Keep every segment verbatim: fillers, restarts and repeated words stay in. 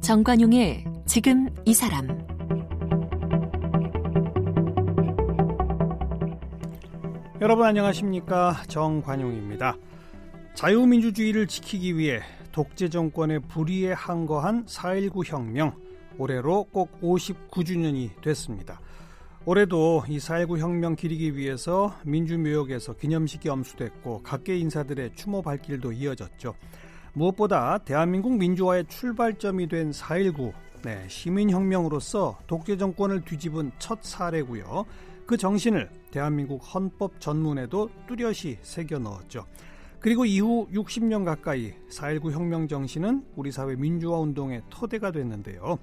정관용의 지금 이 사람. 여러분 안녕하십니까? 정관용입니다. 자유민주주의를 지키기 위해 독재 정권의 불의에 항거한 사일구 혁명, 올해로 꼭 오십구 주년이 됐습니다. 올해도 이 사일구 혁명 기리기 위해서 민주묘역에서 기념식이 엄수됐고 각계 인사들의 추모 발길도 이어졌죠. 무엇보다 대한민국 민주화의 출발점이 된 사일구, 네, 시민혁명으로서 독재 정권을 뒤집은 첫 사례고요. 그 정신을 대한민국 헌법 전문에도 뚜렷이 새겨 넣었죠. 그리고 이후 육십 년 가까이 사일구 혁명 정신은 우리 사회 민주화 운동의 토대가 됐는데요.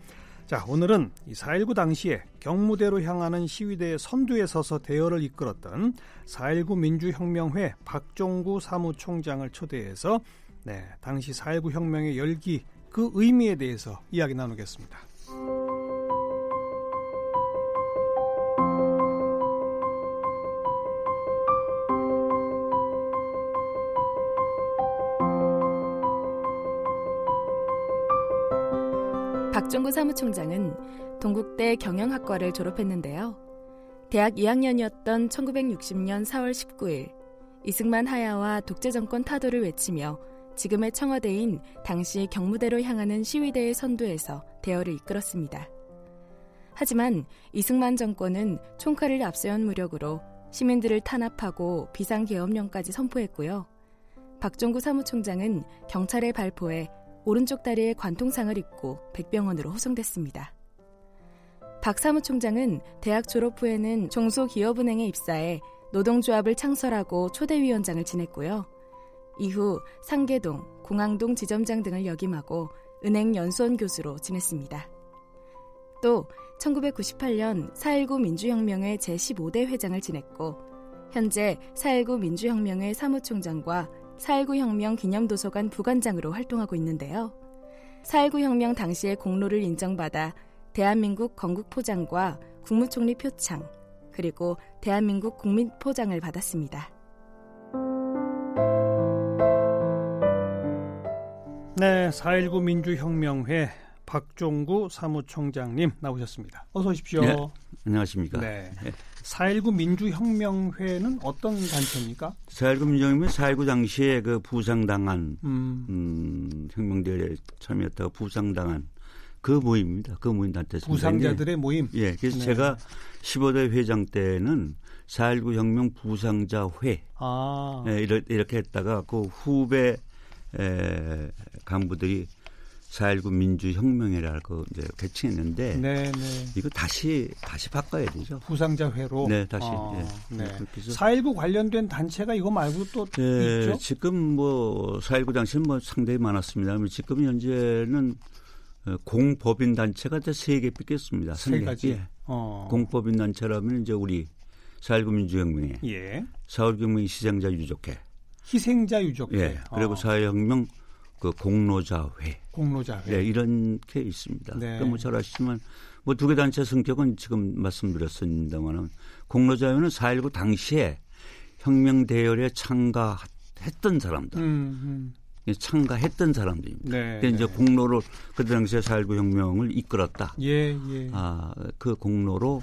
자, 오늘은 이 사일구 당시에 경무대로 향하는 시위대의 선두에 서서 대열을 이끌었던 사일구 민주혁명회 박종구 사무총장을 초대해서 네, 당시 사일구 혁명의 열기, 그 의미에 대해서 이야기 나누겠습니다. 박종구 사무총장은 동국대 경영학과를 졸업했는데요. 대학 이 학년이었던 천구백육십 년 사월 십구일 이승만 하야와 독재정권 타도를 외치며 지금의 청와대인 당시 경무대로 향하는 시위대의 선두에서 대열을 이끌었습니다. 하지만 이승만 정권은 총칼을 앞세운 무력으로 시민들을 탄압하고 비상계엄령까지 선포했고요. 박종구 사무총장은 경찰의 발포에 오른쪽 다리에 관통상을 입고 백병원으로 호송됐습니다. 박 사무총장은 대학 졸업 후에는 종소기업은행에 입사해 노동조합을 창설하고 초대위원장을 지냈고요. 이후 상계동, 공항동 지점장 등을 역임하고 은행 연수원 교수로 지냈습니다. 또 천구백구십팔 년 사일구 민주혁명회 제십오 대 회장을 지냈고 현재 사일구 민주혁명회 사무총장과 사일구 혁명 기념도서관 부관장으로 활동하고 있는데요. 사일구 혁명 당시의 공로를 인정받아 대한민국 건국포장과 국무총리 표창, 그리고 대한민국 국민포장을 받았습니다. 네, 사일구 민주혁명회 박종구 사무총장님 나오셨습니다. 어서 오십시오. 네, 안녕하십니까. 네. 네. 사일구 민주혁명회는 어떤 단체입니까? 사일구 민주혁명회는 사일구 당시에 그 부상당한 음. 음, 혁명대회에 참여했다가 부상당한 그 모임입니다. 그 모임 단체입니다. 부상자들의 모임. 예, 그래서 네. 제가 십오 대 회장 때는 사일구 혁명 부상자회 아. 예, 이렇게 했다가 그 후배 에, 간부들이 사일구 민주혁명회라고 이제 개칭했는데 네, 네. 이거 다시 다시 바꿔야 되죠. 부상자회로. 네, 다시. 아, 예. 네. 사일구 관련된 단체가 이거 말고 또 네, 있죠? 지금 뭐 사일구 당시는 뭐 상당히 많았습니다만 지금 현재는 공법인 단체가 세 개 뺏겼습니다. 세 가지. 예. 어. 공법인 단체라면 이제 우리 사일구 민주혁명회, 예. 사일구 혁명 희생자 유족회. 희생자 유족회. 예, 그리고 어. 사회혁명 그 공로자회. 공로자회. 예, 이런 게 있습니다. 네. 그러니까 뭐 잘 아시지만 뭐 두 개 단체 성격은 지금 말씀드렸습니다만 공로자회는 사일구 당시에 혁명 대열에 참가했던 사람들. 음, 음. 참가했던 사람들입니다. 네, 근데 이제 네. 공로를 그 당시에 사일구 혁명을 이끌었다. 예, 예. 아, 그 공로로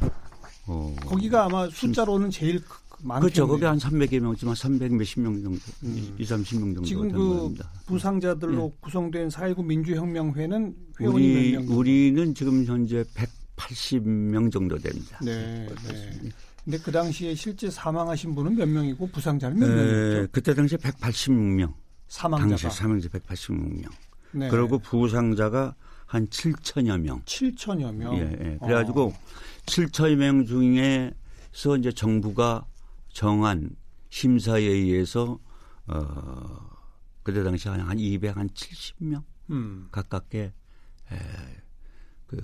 어, 거기가 아마 숫자로는 제일 크 그렇죠. 거기 한 삼백여 명이지만 삼백 몇십 명 정도, 음. 이삼십 명 정도 지금 되는 그 겁니다. 부상자들로 예. 구성된 사일구 민주혁명회는 회원이 우리, 몇 명? 우리는 지금 현재 백팔십 명 정도 됩니다. 네. 그런데 네. 그 당시에 실제 사망하신 분은 몇 명이고 부상자는 몇 네, 명이죠? 그때 당시에 백팔십육 명. 사망자가? 당시 사망자 백팔십육 명. 네. 그리고 부상자가 한 칠천여 명. 칠천여 명? 예. 예. 그래가지고 어. 칠천여 명 중에서 이제 정부가 정한 심사에 의해서 어, 그때 당시 한, 한 이백칠십 명 음. 가깝게 에, 그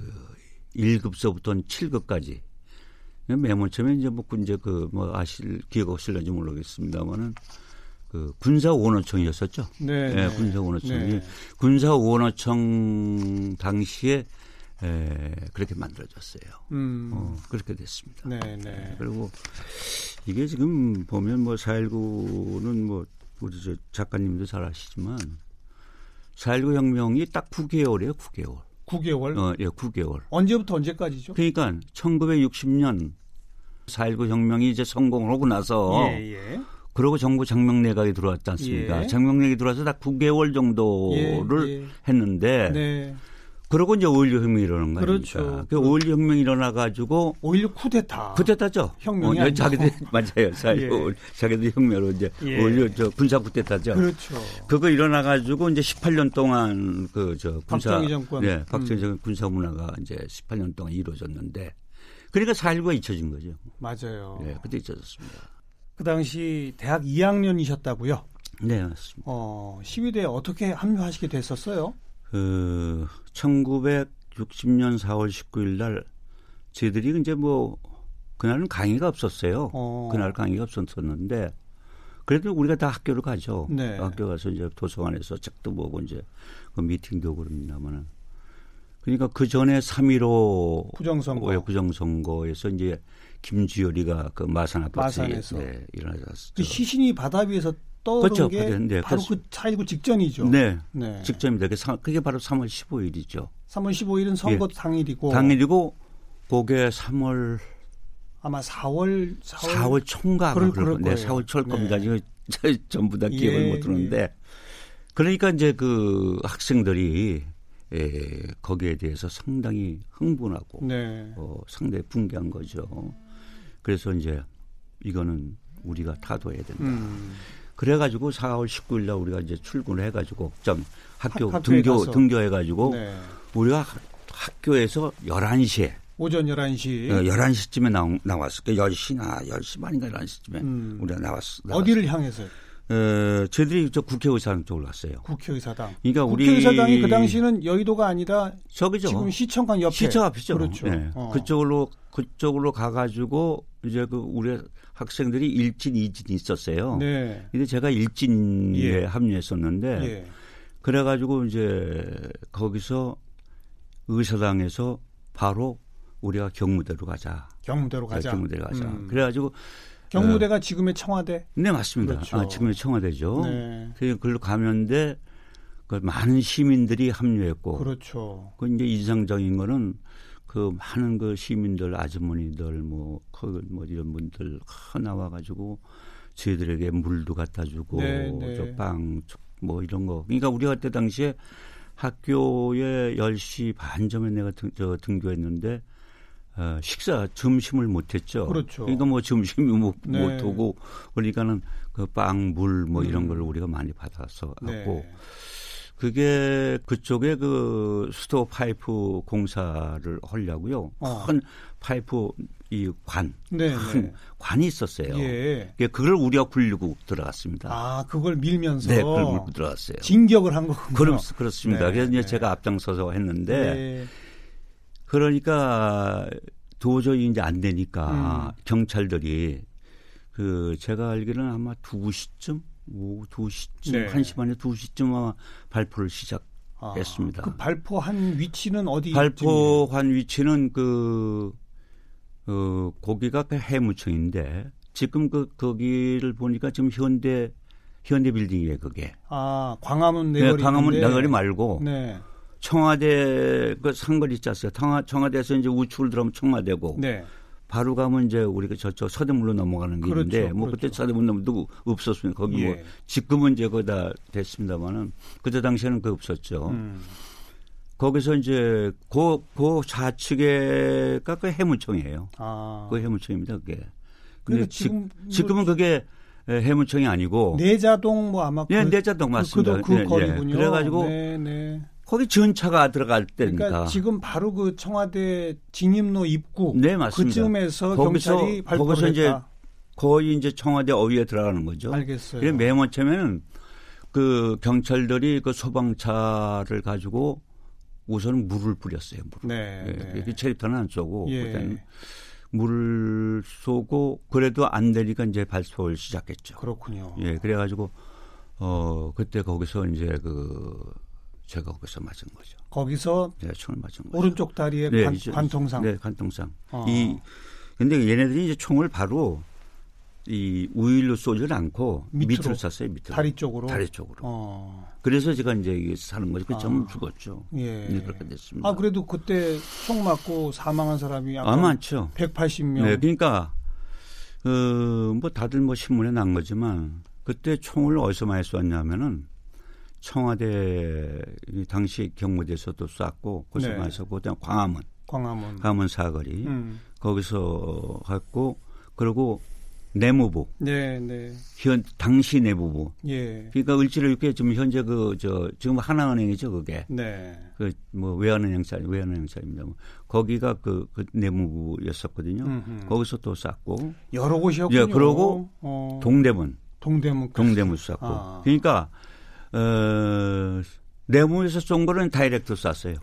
일 급서부터는 칠 급까지 맨 처음에 이제 뭐 군제 그 뭐 아실 기억 없을런지 모르겠습니다만은 그 군사원어청이었었죠. 네, 예, 군사원어청이 네. 군사원어청 당시에 예, 그렇게 만들어졌어요. 음. 어, 그렇게 됐습니다. 네네. 그리고 이게 지금 보면 뭐 사일구는 뭐 우리 저 작가님도 잘 아시지만 사일구 혁명이 딱 구 개월이에요, 구 개월. 구 개월? 어, 예, 구 개월. 언제부터 언제까지죠? 그러니까 천구백육십 년 사일구 혁명이 이제 성공을 하고 나서 예, 예. 그러고 정부 장명내각이 들어왔지 않습니까? 예. 장명내각이 들어와서 딱 구 개월 정도를 예, 예. 했는데 네. 그러고 이제 오일육 혁명이 일어난 거예요. 그렇죠. 그 오일육 혁명이 일어나가지고. 오일육 쿠데타. 쿠데타죠. 혁명이. 어, 자기들, 맞아요. 예. 자기들 혁명으로 이제 예. 오일육 저 군사 쿠데타죠. 그렇죠. 그거 일어나가지고 이제 십팔 년 동안 그 저 군사. 박정희 정권. 네. 박정희 정권 음. 군사 문화가 이제 십팔 년 동안 이루어졌는데. 그러니까 사일구가 잊혀진 거죠. 맞아요. 네. 그때 잊혀졌습니다. 그 당시 대학 이 학년이셨다고요? 네. 맞습니다. 어, 시위대에 어떻게 합류하시게 됐었어요? 그 천구백육십 년 사월 십구일 날 저희들이 이제 뭐 그날은 강의가 없었어요. 어. 그날 강의가 없었었는데 그래도 우리가 다 학교를 가죠. 네. 학교 가서 이제 도서관에서 책도 보고 이제 그 미팅도 그럽니다만은 그러니까 그 전에 삼일오 부정선거. 부정선거에서 이제 김주열이가 그 마산 아파트에서 네, 일어났었죠. 그 시신이 바다 위에서 그렇죠. 게 네, 바로 그렇습니다. 그 사일구 직전이죠. 네, 네. 직전입니다. 그게, 사, 그게 바로 삼월 십오일이죠. 삼월 십오일은 선거 예. 당일이고. 당일이고 그게 삼월. 아마 사월. 사월, 사월 총각. 그럴, 그럴 거예요. 네, 사월 초일 겁니다. 네. 지금 전부 다 기억을 예, 못 하는데. 예. 그러니까 이제 그 학생들이 예, 거기에 대해서 상당히 흥분하고 네. 어, 상당히 붕괴한 거죠. 그래서 이제 이거는 우리가 타도해야 된다. 음. 그래가지고 사월 십구일 날 우리가 이제 출근을 해가지고 좀 학교 학, 등교 가서. 등교해가지고 네. 우리가 학교에서 열한 시에 오전 열한 시 열한 시쯤에 나오, 나왔을 때 열 시나 열 시 반인가 열한 시쯤에 음. 우리가 나왔어. 어디를 향해서요? 어, 저희들이 저 국회의사당 쪽으로 갔어요. 국회의사당. 그러니까 우리 국회의사당이 그 당시는 여의도가 아니라 저기죠. 지금 시청관 옆에 시청 앞이죠. 그렇죠. 네. 어. 그쪽으로 그쪽으로 가가지고 이제 그 우리 학생들이 일진, 이진이 있었어요. 네. 근데 제가 일진에 예. 합류했었는데 예. 그래가지고 이제 거기서 의사당에서 바로 우리가 경무대로 가자. 경무대로 가자. 네, 경무대로 가자. 음. 그래가지고 경무대가 어, 지금의 청와대? 네, 맞습니다. 그렇죠. 아, 지금의 청와대죠. 네. 그래서 그걸로 가면데 그 많은 시민들이 합류했고. 그렇죠. 그 이제 인상적인 거는 그 많은 그 시민들, 아주머니들, 뭐, 그 뭐 이런 분들 하 나와가지고 저희들에게 물도 갖다 주고, 네, 네. 저 빵, 뭐 이런 거. 그러니까 우리가 그때 당시에 학교에 열 시 반 전에 내가 등, 저 등교했는데 어, 식사, 점심을 못했죠. 그렇죠. 그러니까 뭐 점심이 못, 네. 못 오고 그러니까는 그 빵, 물 뭐 이런 음. 걸 우리가 많이 받아서 네. 갖고. 그게 그쪽에 그 수도 파이프 공사를 하려고요. 아. 큰 파이프 이 관, 네네. 큰 관이 있었어요. 예. 그걸 우리가 굴리고 들어갔습니다. 아, 그걸 밀면서. 네, 그걸 밀고 들어갔어요. 진격을 한 거군요. 그럼, 그렇습니다. 네. 그래서 이제 제가 앞장서서 했는데 네. 그러니까 도저히 이제 안 되니까 음. 경찰들이 그 제가 알기로는 아마 두 시쯤? 오후 두 시쯤, 네. 한 시 반에 두 시쯤 아마 발포를 시작했습니다. 아, 그 발포한 위치는 어디? 발포한 위치는 그, 어, 거기가 그 해무청인데, 지금 그, 거기를 보니까 지금 현대, 현대 빌딩이에요, 그게. 아, 광화문 내거리. 네, 광화문 내거리 말고, 네. 청와대 그 상거리 있지 않습니까? 청와, 청와대에서 이제 우측을 들어오면 청와대고, 네. 바로 가면 이제 우리가 저쪽 서대문로 넘어가는 길인데 그렇죠, 그렇죠. 뭐 그때 서대문 넘어도 없었으면 거기 예. 뭐 지금은 이제 거기다 됐습니다만은 그때 당시에는 그거 없었죠. 음. 거기서 이제 그, 그 좌측에가 그 해문청이에요. 아. 그 해문청입니다 그게. 근데 지금 지, 지금은 뭐 그게 해문청이 아니고 내자동 뭐 아마 예, 그, 내자동 맞습니다. 그, 그, 그 거리군요. 예, 그래가지고. 네, 네. 거기 전차가 들어갈 때니까. 그러니까 지금 바로 그 청와대 진입로 입구. 네, 맞습니다. 그쯤에서 거기서, 경찰이 발포를 거기서 했다. 이제 거의 이제 청와대 어휘에 들어가는 거죠. 알겠어요. 그래서 매번 처음에는 그 경찰들이 그 소방차를 가지고 우선 물을 뿌렸어요. 물을. 네. 네. 체리탄은 안 쏘고. 예. 그때는 물을 쏘고 그래도 안 되니까 이제 발포를 시작했죠. 그렇군요. 예. 그래가지고 어, 그때 거기서 이제 그 제가 거기서 맞은 거죠. 거기서 제가 총을 맞은 거죠. 오른쪽 다리에 네, 관, 관통상. 네, 관통상. 아. 이 근데 얘네들이 이제 총을 바로 이 우일로 쏘질 않고 밑으로, 밑으로 쐈어요. 밑으로. 다리 쪽으로. 다리 쪽으로. 어. 그래서 제가 이제 사는 거죠. 그 점은 아. 죽었죠. 예. 네, 그렇게 됐습니다. 아 그래도 그때 총 맞고 사망한 사람이 아마 아, 많죠. 백팔십 명. 네, 그러니까 어, 뭐 다들 뭐 신문에 난 거지만 그때 총을 어디서 많이 쐈냐면은 청와대 당시 경무대에서도 쐈고 거기서 많이 쐈고 그다음 광화문. 광화문. 광화문 사거리. 음. 거기서 갔고 그리고 내무부. 네, 네. 현 당시 내무부. 예. 그러니까 을지로 이렇게 지금 현재 그 저 지금 하나은행이죠, 그게. 네. 그 뭐 외환은행 자리, 외환은행 자리입니다. 뭐. 거기가 그, 그 내무부였었거든요. 음흠. 거기서 또 쌌고 여러 곳이었군요. 예, 그러고 어. 동대문. 동대문. 동대문 쌌고. 아. 그러니까 어, 내무부에서 쏜 거는 다이렉트 쐈어요.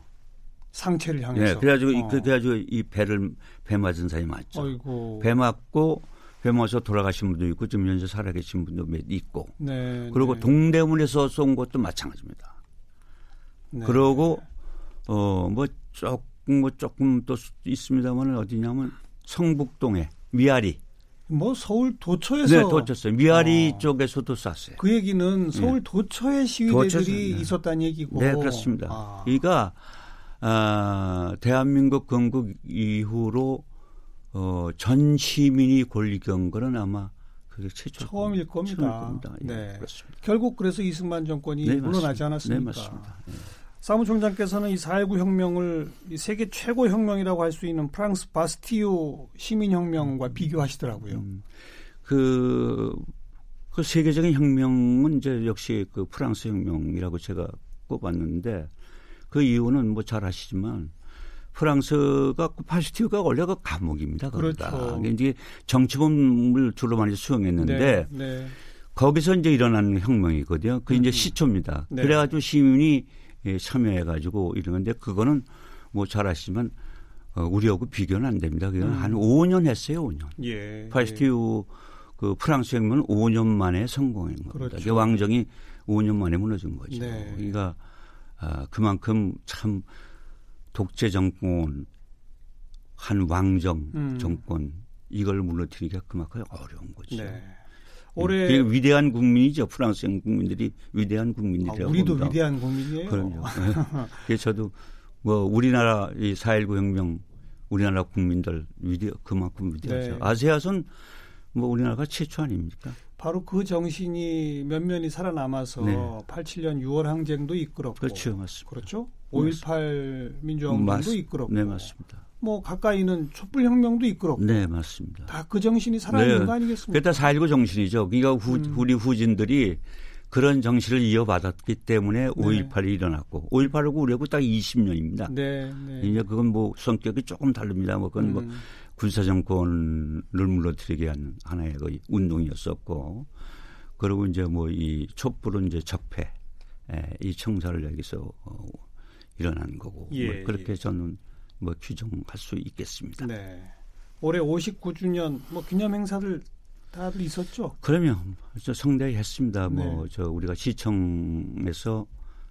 상체를 향해서. 네, 그래가지고 어. 그 그래가지고 이 배를 배 맞은 사람이 맞죠. 어이고. 배 맞고. 회모에서 돌아가신 분도 있고 지금 현재 살아계신 분도 몇 있고 네, 그리고 네. 동대문에서 쏜 것도 마찬가지입니다. 네. 그러고 어, 뭐 조금 뭐 조금 또 있습니다만 어디냐면 성북동에 미아리 뭐 서울 도처에서 네 도처에서 미아리 어. 쪽에서도 쐈어요. 그 얘기는 서울 네. 도처의 시위대들이 도처에서, 네. 있었다는 얘기고 네 그렇습니다. 아. 그러니까 아, 대한민국 건국 이후로 어, 전 시민이 권리 경거는 아마 그게 최초 처음일 겁니다. 처음일 겁니다. 예, 네, 그렇습니다. 결국 그래서 이승만 정권이 네, 물러나지 않았습니까? 네, 맞습니다. 네. 사무총장께서는 이 사일구 혁명을 이 세계 최고 혁명이라고 할 수 있는 프랑스 바스티유 시민 혁명과 비교하시더라고요. 음, 그, 그 세계적인 혁명은 이제 역시 그 프랑스 혁명이라고 제가 꼽았는데 그 이유는 뭐 잘 아시지만. 프랑스가 파스티유가 원래 그 감옥입니다. 거기다. 그렇죠. 이제 정치범을 주로 많이 수용했는데 네, 네. 거기서 이제 일어나는 혁명이거든요. 그 이제 시초입니다. 네. 그래가지고 시민이 참여해가지고 이런 건데 그거는 뭐 잘 아시지만 우리하고 비교는 안 됩니다. 그건 음. 한 오 년 했어요, 오 년. 예, 파스티유 예. 그 프랑스 혁명은 오 년 만에 성공한 겁니다. 그렇죠. 왕정이 오 년 만에 무너진 거죠. 네. 그러니까 아, 그만큼 참. 독재 정권, 한 왕정 음. 정권 이걸 물러뜨리기가 그만큼 어려운 거죠. 네. 올해 되게 위대한 국민이죠. 프랑스 국민들이 위대한 국민들이라고. 아, 우리도 봅니다. 위대한 국민이에요. 그럼요. 그래서 저도 뭐 우리나라 이 사일구 혁명 우리나라 국민들 위대 그만큼 위대하죠. 네. 아세아선 뭐 우리나라가 최초 아닙니까? 바로 그 정신이 몇몇이 살아남아서 네. 팔십칠 년 유월 항쟁도 이끌었고. 그렇죠. 맞습니다. 그렇죠? 오일팔 민주화공원도 이끌었고. 네, 맞습니다. 뭐 가까이는 촛불혁명도 이끌었고. 네, 맞습니다. 다 그 정신이 살아있는 네. 거 아니겠습니까? 그게 다 사일구 정신이죠. 그러니까 후, 음. 우리 후진들이 그런 정신을 이어받았기 때문에 네. 오일팔이 일어났고. 오일팔하고 우리하고 딱 이십 년입니다. 네, 네. 이제 그건 뭐 성격이 조금 다릅니다. 뭐 그건 음. 뭐 군사정권을 물러뜨리게 한 하나의 그 운동이었었고. 그리고 이제 뭐 이 촛불은 이제 적폐. 예, 이 청사를 여기서 어, 일어난 거고 예, 뭐 그렇게 예. 저는 뭐 규정할 수 있겠습니다. 네. 올해 오십구 주년 뭐 기념 행사들 다들 있었죠? 그러면 저 성대히 했습니다. 네. 뭐 저 우리가 시청에서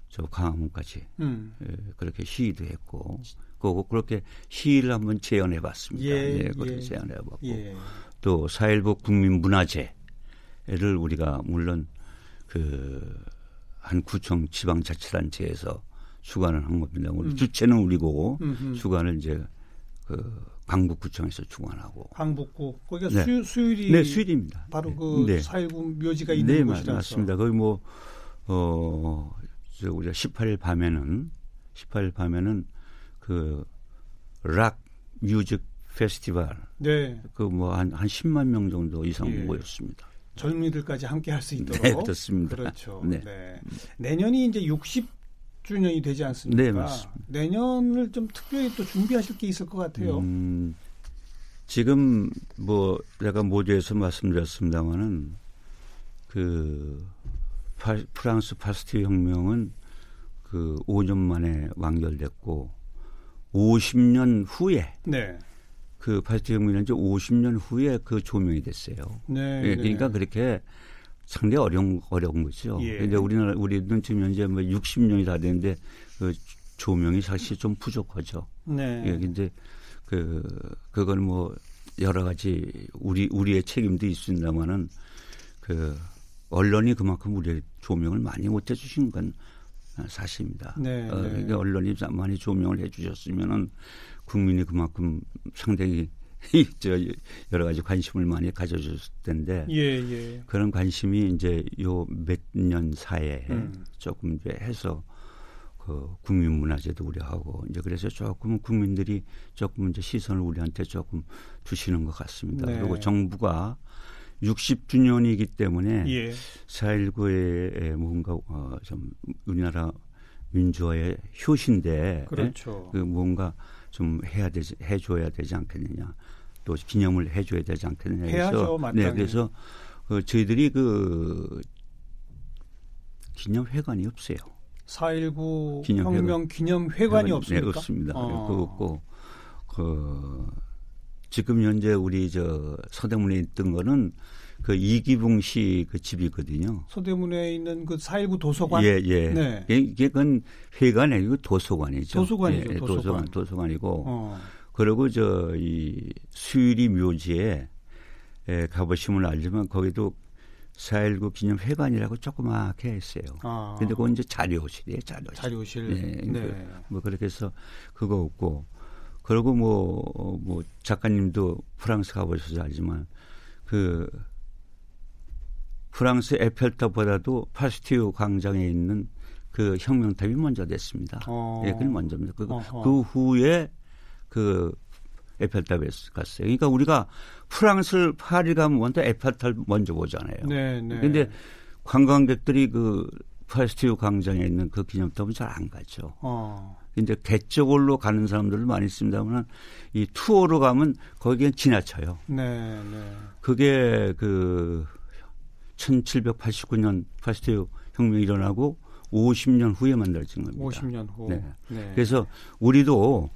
저 광화문까지 음. 예, 그렇게 시위도 했고 그거 그렇게 시위를 한번 재연해 봤습니다. 예, 예, 그렇게 예. 재연해 봤고 예. 또 사일구 국민문화제를 우리가 물론 그 한 구청 지방자치단체에서 주관을 한 겁니다. 우리 음. 주체는 우리고 음흠. 주관을 이제 그 강북구청에서 주관하고. 강북구 거기가 네. 수, 수유리. 네, 수유리입니다. 바로 그 네. 사일구 묘지가 있는 네, 곳이라서. 네, 맞습니다. 거기 뭐 어, 저 우리가 십팔 일 밤에는 십팔 일 밤에는 그 락 뮤직 페스티벌. 네. 그 뭐 한 한 십만 명 정도 이상 예. 모였습니다. 젊은이들까지 함께 할 수 있도록. 네, 그렇습니다. 그렇죠. 네. 네. 내년이 이제 육십 주년이 되지 않습니까? 네, 맞습니다. 내년을 좀 특별히 또 준비하실 게 있을 것 같아요. 음, 지금 뭐 내가 모두에서 말씀드렸습니다만은 그 파, 프랑스 파스티유 혁명은 그 오 년 만에 완결됐고 오십 년 후에 네. 그 파스티유 혁명은 이제 오십 년 후에 그 조명이 됐어요. 네, 예, 그러니까 네. 그렇게 상당히 어려운, 어려운 거죠. 예. 근데 우리나라, 우리는 지금 현재 뭐 육십 년이 다 되는데 그 조명이 사실 좀 부족하죠. 네. 예, 근데 그, 그건 뭐 여러 가지 우리, 우리의 책임도 있습니다만은 그 언론이 그만큼 우리의 조명을 많이 못 해주신 건 사실입니다. 네, 어, 네. 언론이 많이 조명을 해주셨으면은 국민이 그만큼 상당히 여러 가지 관심을 많이 가져줬을 텐데 예, 예. 그런 관심이 이제 요 몇 년 사이에 음. 조금 이제 해서 그 국민문화재도 우려하고 이제 그래서 조금 국민들이 조금 이제 시선을 우리한테 조금 두시는 것 같습니다. 네. 그리고 정부가 육십 주년이기 때문에 예. 사일구의 뭔가 어, 좀 우리나라 민주화의 효시인데 그렇죠. 그 뭔가 좀 해야 되지, 해줘야 되지 않겠느냐 또 기념을 해줘야 되지 않겠느냐 해서 해야죠, 마땅히. 네, 그래서 그 저희들이 그 기념회관이 없어요. 사일구 기념회관, 혁명 기념회관이 없습니까? 네, 없습니다. 아. 그거 없고 그 지금 현재 우리 저 서대문에 있던 거는 그 이기붕 씨 그 집이거든요. 서대문에 있는 그 사일구 도서관. 예, 예. 네. 이게 그건 회관 아니고 도서관이죠. 도서관이죠. 예, 도서관. 도서관, 도서관이고. 어. 그리고 저 이 수유리 묘지에 예, 가보시면 알지만 거기도 사일구 기념회관이라고 조그맣게 했어요. 아. 근데 그건 이제 자료실이에요, 자료실. 자료실. 예, 네. 뭐 그렇게 해서 그거 없고. 그리고 뭐, 뭐 작가님도 프랑스 가보셔서 알지만 그 프랑스 에펠탑보다도 바스티유 광장에 있는 그 혁명탑이 먼저 됐습니다. 어. 예, 그건 먼저입니다. 그, 그 후에 그 에펠탑에 갔어요. 그러니까 우리가 프랑스를 파리 가면 먼저 에펠탑 먼저 보잖아요. 네, 네. 근데 관광객들이 그 바스티유 광장에 있는 그 기념탑은 잘 안 가죠. 어. 이제 개적으로 가는 사람들도 많이 있습니다만 이 투어로 가면 거기에 지나쳐요. 네, 네. 그게 그 천칠백팔십구 년 바스티유 혁명이 일어나고 오십 년 후에 만들어진 겁니다. 오십 년 후. 네. 네. 그래서 우리도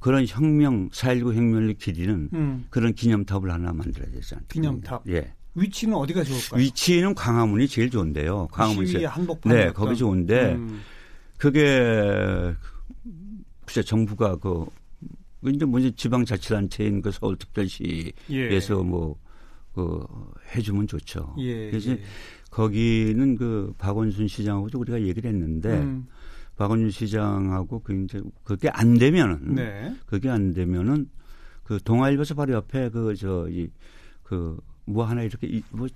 그런 혁명, 사일구 혁명을 기리는 음. 그런 기념탑을 하나 만들어야 되지 않습니까? 기념탑. 예. 위치는 어디가 좋을까요? 위치는 광화문이 제일 좋은데요. 광화문이 시위 한복판에. 네, 거기 좋은데 음. 그게 글쎄 정부가 그 이제 뭐지 지방자치단체인 그 서울특별시에서 예. 뭐 그 해주면 좋죠. 예, 그래서 예. 거기는 그 박원순 시장하고도 우리가 얘기를 했는데 음. 박원순 시장하고 그 이제 그게 안 되면은 네. 그게 안 되면은 그 동아일보에서 바로 옆에 그 저 이 그 뭐 하나 이렇게 뭐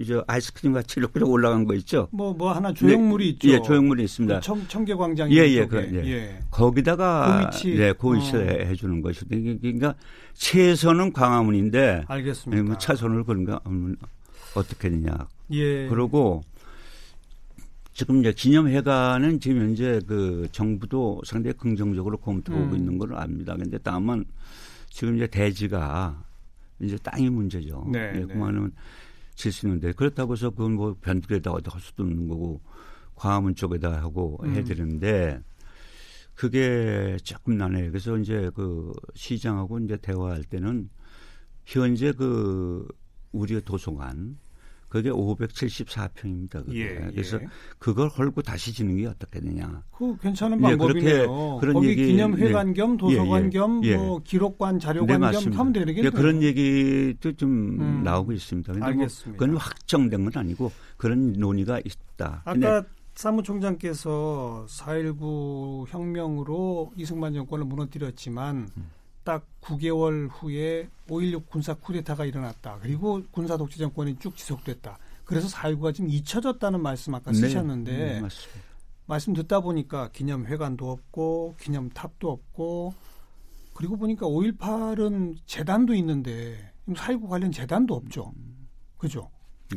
이제 아이스크림 같이 이렇게 올라간 거 있죠. 뭐뭐 뭐 하나 조형물이 네, 있죠. 예, 조형물이 있습니다. 청 청계광장 예예 예, 그, 예. 예. 거기다가 고위치 네, 고위치 어. 해주는 것이 그러니까 최선은 광화문인데 알겠습니다. 뭐 차선을 그런가 하면 어떻게 되냐. 예. 그러고 지금 이제 기념회관은 지금 현재 그 정부도 상당히 긍정적으로 검토하고 음. 있는 걸 압니다. 그런데 다만 지금 이제 대지가 이제 땅이 문제죠. 네, 예, 그만하면 질 수 있는데 그렇다고 해서 그건 뭐 변두리에다 어디 할 수도 없는 거고 광화문 쪽에다 하고 음. 해야 되는데 그게 조금 난해요. 그래서 이제 그 시장하고 이제 대화할 때는 현재 그 우리의 도서관 그게 오백칠십사 평입니다. 그게. 예, 예. 그래서 그걸 헐고 다시 짓는 게 어떻게 되냐. 그 괜찮은 방법이네요. 예, 그런 거기 얘기, 기념회관 예, 겸 도서관 예, 예, 겸 예. 뭐 기록관 자료관 네, 겸 하면 되겠네요. 예, 그런 얘기도 좀 음, 나오고 있습니다. 근데 알겠습니다. 뭐 그건 확정된 건 아니고 그런 논의가 있다. 아까 사무총장께서 사일구 혁명으로 이승만 정권을 무너뜨렸지만 음. 딱 구 개월 후에 오일육 군사 쿠데타가 일어났다. 그리고 군사 독재 정권이 쭉 지속됐다. 그래서 사일구가 지금 잊혀졌다는 말씀 아까 쓰셨는데 네, 네, 말씀 듣다 보니까 기념회관도 없고 기념탑도 없고 그리고 보니까 오일팔은 재단도 있는데 사일구 관련 재단도 없죠. 그죠?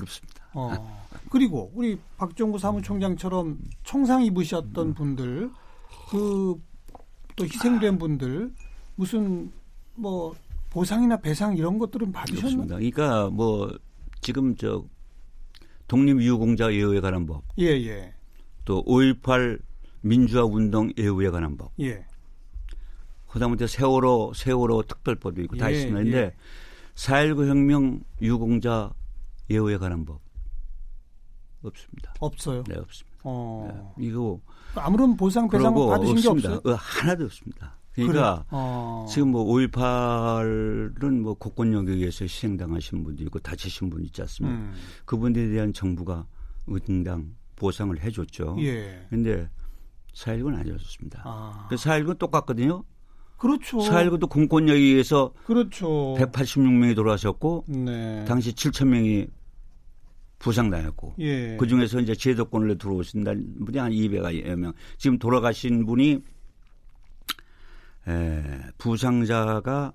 없습니다. 어, 그리고 우리 박종구 사무총장처럼 청상 입으셨던 분들 그 또 희생된 분들 무슨 뭐 보상이나 배상 이런 것들은 받으셨나요? 그러니까 뭐 지금 저 독립유공자 예우에 관한 법, 예예, 또 오일팔 민주화 운동 예우에 관한 법, 예, 그다음부터 세월호 세월호 특별법도 있고 다 예, 있습니다. 그런데 예. 사일구 혁명 유공자 예우에 관한 법, 없습니다. 없어요? 네, 없습니다. 어. 네, 이거 아무런 보상 배상 받으신 게 없어요? 어, 하나도 없습니다. 그러니까 어. 지금 뭐 오일팔은 뭐 국군 영역에서 희생당하신 분도 있고 다치신 분 있지 않습니까? 음. 그분들에 대한 정부가 응당 보상을 해줬죠. 그런데 예. 사일구는 안 해줬습니다. 아. 사일구는 똑같거든요. 그렇죠. 사일구도 공권력에서 그렇죠. 백팔십육 명이 돌아가셨고 네. 당시 칠천 명이 부상당했고 예. 그중에서 이제 제도권으로 들어오신 분이 한 이백여 명. 지금 돌아가신 분이 에, 부상자가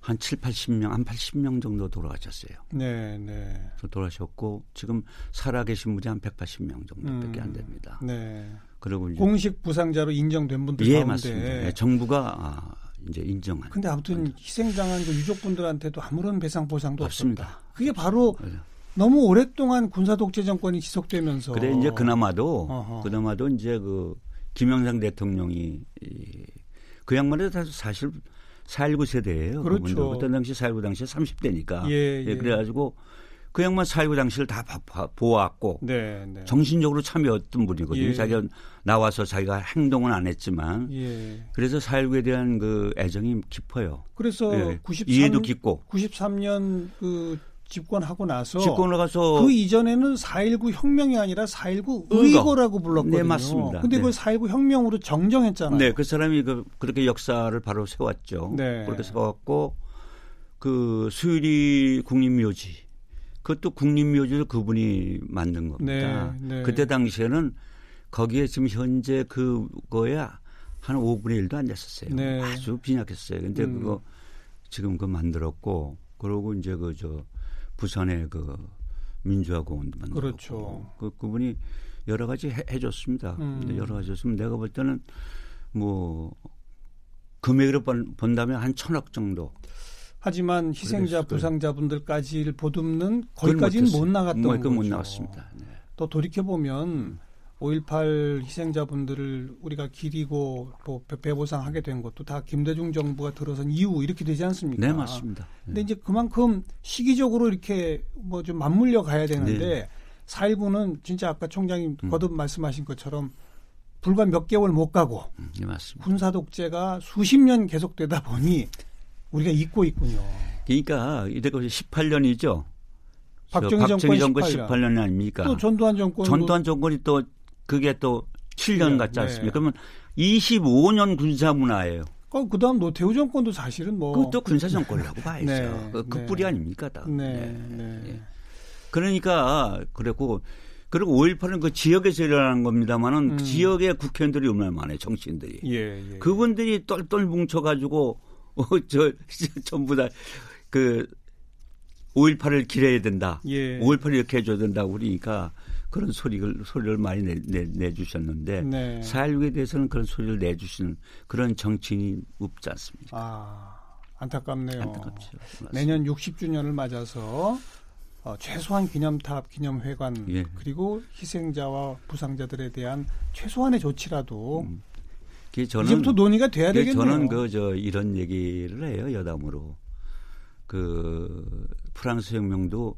한 칠팔십 명, 한 팔십 명 정도 돌아가셨어요. 네, 네. 돌아가셨고 지금 살아계신 분이 한 백팔십 명 정도밖에 음, 안 됩니다. 네. 그리고 이제, 공식 부상자로 인정된 분들 예, 가운데. 맞습니다. 예, 정부가 아, 이제 인정한. 근데 아무튼 분들. 희생당한 그 유족분들한테도 아무런 배상 보상도 없습니다. 없습니다. 그게 바로 맞아요. 너무 오랫동안 군사 독재 정권이 지속되면서. 그래 이제 그나마도 어허. 그나마도 이제 그 김영삼 대통령이 이, 그 양반도 사실 사일구 세대예요. 그렇죠. 그때 당시 사일구 당시에 삼십 대니까. 예, 예. 예, 그래가지고 그 양반 사일구 당시를 다 보았고 네, 네. 정신적으로 참여했던 분이거든요. 예. 자기가 나와서 자기가 행동은 안 했지만 예. 그래서 사일구에 대한 그 애정이 깊어요. 그래서 예. 구십삼, 이해도 깊고. 구십삼 년 그 집권하고 나서 집권을 가서 그 이전에는 사일구 혁명이 아니라 사일구 의거라고 불렀거든요. 네, 맞습니다. 근데 네. 그걸 사일구 혁명으로 정정했잖아요. 네, 그 사람이 그, 그렇게 역사를 바로 세웠죠. 네. 그렇게 세웠고 그 수유리 국립묘지 그것도 국립묘지를 그분이 만든 겁니다. 네, 네. 그때 당시에는 거기에 지금 현재 그거에 한 오분의 일도 안 됐었어요. 네. 아주 빈약했어요. 근데 음. 그거 지금 그 만들었고 그러고 이제 그 저 부산의 그 민주화공원도 만들었고 그렇죠. 그, 그분이 여러 가지 해, 해줬습니다. 음. 근데 여러 가지 줬으면 내가 볼 때는 뭐 금액으로 번, 본다면 한 천억 정도. 하지만 희생자, 부상자분들까지를 보듬는 거기까지는 못 나갔던 거죠. 못 나갔습니다. 네. 또 돌이켜보면 오일팔 희생자분들을 우리가 기리고 또 배보상하게 된 것도 다 김대중 정부가 들어선 이후 이렇게 되지 않습니까? 네, 맞습니다. 근데 네. 이제 그만큼 시기적으로 이렇게 뭐 좀 맞물려 가야 되는데 네. 사일구는 진짜 아까 총장님 음. 거듭 말씀하신 것처럼 불과 몇 개월 못 가고 네, 맞습니다. 군사 독재가 수십 년 계속되다 보니 우리가 잊고 있군요. 그러니까 이때가 십팔 년이죠. 박정희, 박정희 정권 십팔 년이 아닙니까? 또 전두환 정권. 전두환 정권이 또 그게 또 칠 년 네, 같지 않습니까? 네. 그러면 이십오 년 군사 문화예요. 어, 그다음 노태우 정권도 사실은 뭐. 그것도 군사 정권이라고 봐야죠. 네, 그, 그 네. 뿌리 아닙니까? 다. 네, 네. 네. 네. 그러니까 그랬고 그리고 오일팔은 그 지역에서 일어나는 겁니다만은 음. 그 지역의 국회의원들이 얼마나 많아요. 정치인들이. 예, 예. 그분들이 똘똘 뭉쳐가지고 어, 저, 전부 다, 그, 오일팔을 기려야 된다. 예. 오일팔을 이렇게 해줘야 된다고 그러니까 그런 소리를, 소리를 많이 내, 내, 내주셨는데, 네. 사일육에 대해서는 그런 소리를 내주시는 그런 정치인이 없지 않습니까? 아, 안타깝네요. 안타깝죠. 맞습니다. 내년 육십 주년을 맞아서 어, 최소한 기념탑, 기념회관, 예. 그리고 희생자와 부상자들에 대한 최소한의 조치라도 음. 저는, 이제부터 논의가 돼야 되겠네요. 저는 그 저 이런 얘기를 해요. 여담으로. 그 프랑스 혁명도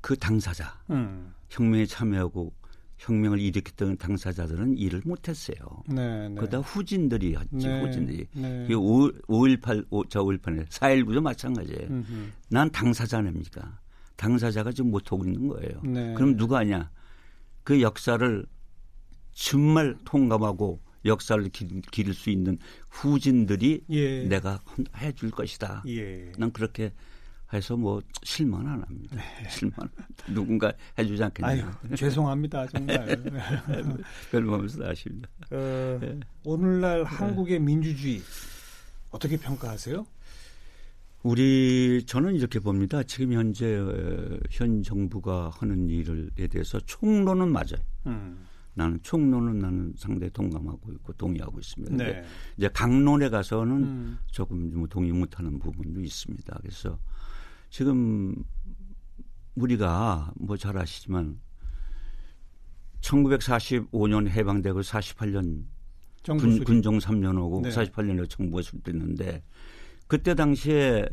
그 당사자 음. 혁명에 참여하고 혁명을 일으켰던 당사자들은 일을 못했어요. 네, 네. 그러다 후진들이 했지. 네, 후진들이. 네. 오일팔, 오일팔, 사일구도 마찬가지예요. 음흠. 난 당사자랍니까? 당사자가 지금 못하고 있는 거예요. 네. 그럼 누가 하냐. 그 역사를 정말 통감하고 역사를 기, 기를 수 있는 후진들이 예. 내가 해줄 것이다. 예. 난 그렇게 해서 뭐 실망은 안 합니다. 네. 실망 누군가 해주지 않겠네요. 아유, 죄송합니다. 정말. 별말씀도 아십니다. 어, 네. 오늘날 한국의 네. 민주주의 어떻게 평가하세요? 우리 저는 이렇게 봅니다. 지금 현재 현 정부가 하는 일에 대해서 총론은 맞아요. 음. 나는 총론은 나는 상당히 동감하고 있고 동의하고 있습니다. 그런데 네. 이제 강론에 가서는 음. 조금 동의 못하는 부분도 있습니다. 그래서 지금 우리가 뭐 잘 아시지만 천구백사십오 년 해방되고 사십팔 년 군, 군종 삼 년 오고 네. 사십팔 년에 정부가 수립됐는데 그때 당시에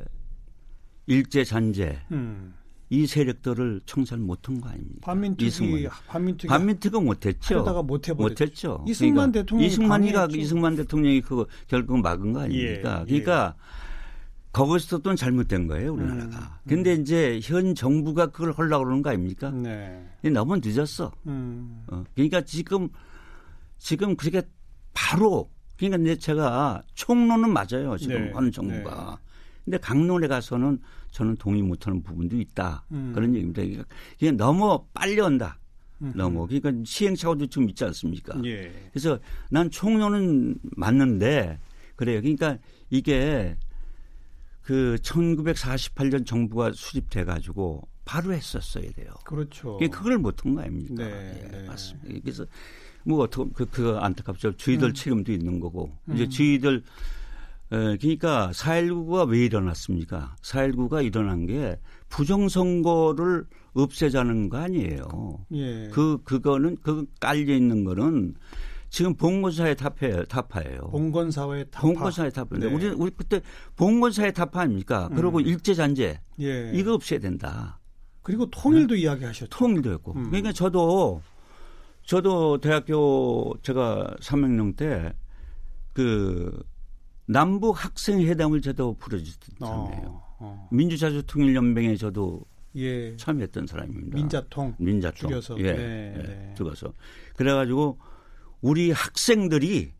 일제 잔재 음. 이 세력들을 청산 못한 거 아닙니까? 반민특위, 반민특위, 반민특위 못했죠. 하다가 못해버렸죠. 이승만 그러니까 대통령이 이승만이가 이승만 대통령이 그거 결국 막은 거 아닙니까? 예, 그러니까 예. 거기서 또 잘못된 거예요, 우리나라가. 그런데 음, 음. 이제 현 정부가 그걸 하려고 그러는 거 아닙니까? 네. 너무 늦었어. 음. 어, 그러니까 지금 지금 그렇게 바로 그러니까 내 제가 총론은 맞아요. 지금 네, 하는 정부가. 네. 근데 강론에 가서는 저는 동의 못하는 부분도 있다. 음. 그런 얘기입니다. 이게 그러니까 너무 빨리 온다. 음흠. 너무 그러니까 시행착오도 좀 있지 않습니까? 예. 그래서 난 총론은 맞는데 그래요. 그러니까 이게 그 천구백사십팔 년 정부가 수립돼 가지고 바로 했었어야 돼요. 그렇죠. 그게 그걸 못한 거 아닙니까? 네, 예, 네. 맞습니다. 그래서 뭐 어떻게 그, 그 안타깝죠. 주의들 음. 책임도 있는 거고 음. 이제 주의들 예, 그러니까 사 일구가 왜 일어났습니까? 사 일구가 일어난 게 부정선거를 없애자는 거 아니에요. 예. 그, 그거는, 그 깔려있는 거는 지금 봉건사의 타파예요. 타파예요. 봉건사의 타파. 봉건사의 타파인데, 네. 우리, 우리 그때 봉건사의 타파 아닙니까? 그리고 음. 일제잔재. 예. 이거 없애야 된다. 그리고 통일도 네. 이야기 하셨죠. 통일도 했고. 음. 그러니까 저도, 저도 대학교 제가 삼 학년 때 그, 남북 학생회담을 저도 부르짖던 사람이에요. 어, 어. 민주자주통일연맹에 저도 예. 참여했던 사람입니다. 민자통. 민자통. 줄여서. 예, 네, 예, 네. 죽어서. 그래가지고 우리 학생들이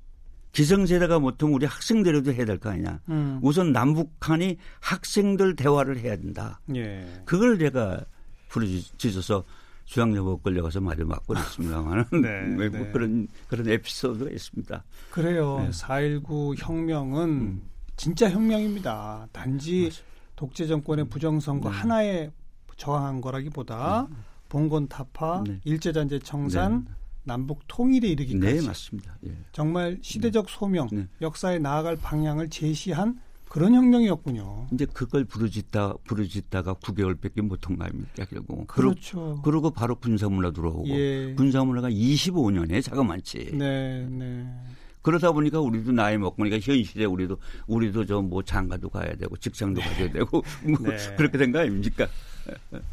기성세대가 보통 우리 학생들에도 해야 될 거 아니냐. 음. 우선 남북한이 학생들 대화를 해야 된다. 예. 그걸 내가 부르짖어서 중앙여보 끌려가서 말을 맞고 있습니다만 네, 네. 뭐 그런, 그런 에피소드가 있습니다. 그래요. 네. 사 일구 혁명은 음. 진짜 혁명입니다. 단지 맞습니다. 독재 정권의 부정선거 네. 하나에 저항한 거라기보다 네. 봉건타파, 네. 일제잔재 청산, 네. 남북 통일에 이르기까지. 네, 맞습니다. 예. 정말 시대적 소명, 네. 역사에 나아갈 방향을 제시한 그런 혁명이었군요. 이제 그걸 부르짖다, 부르짖다가 구 개월밖에 못한 거 아닙니까, 결국. 그렇죠. 그러고 바로 군사문화 들어오고. 예. 군사문화가 이십오 년에 자그만치. 네, 네. 그러다 보니까 우리도 나이 먹고, 그러니까 현실에 우리도, 우리도 저 뭐 장가도 가야 되고, 직장도 네. 가야 되고, 뭐 네. 그렇게 된 거 아닙니까?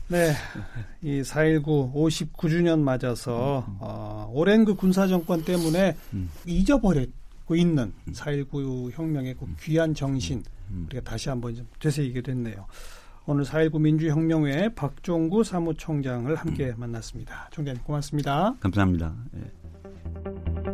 네. 이 사 일구 오십구 주년 맞아서, 음. 어, 오랜 그 군사정권 때문에 음. 잊어버렸 고 있는 사 일구 혁명의 그 귀한 정신 우리가 다시 한번 좀 되새기게 됐네요. 오늘 사 일구 민주혁명회 박종구 사무총장을 함께 만났습니다. 총장님 고맙습니다. 감사합니다. 예.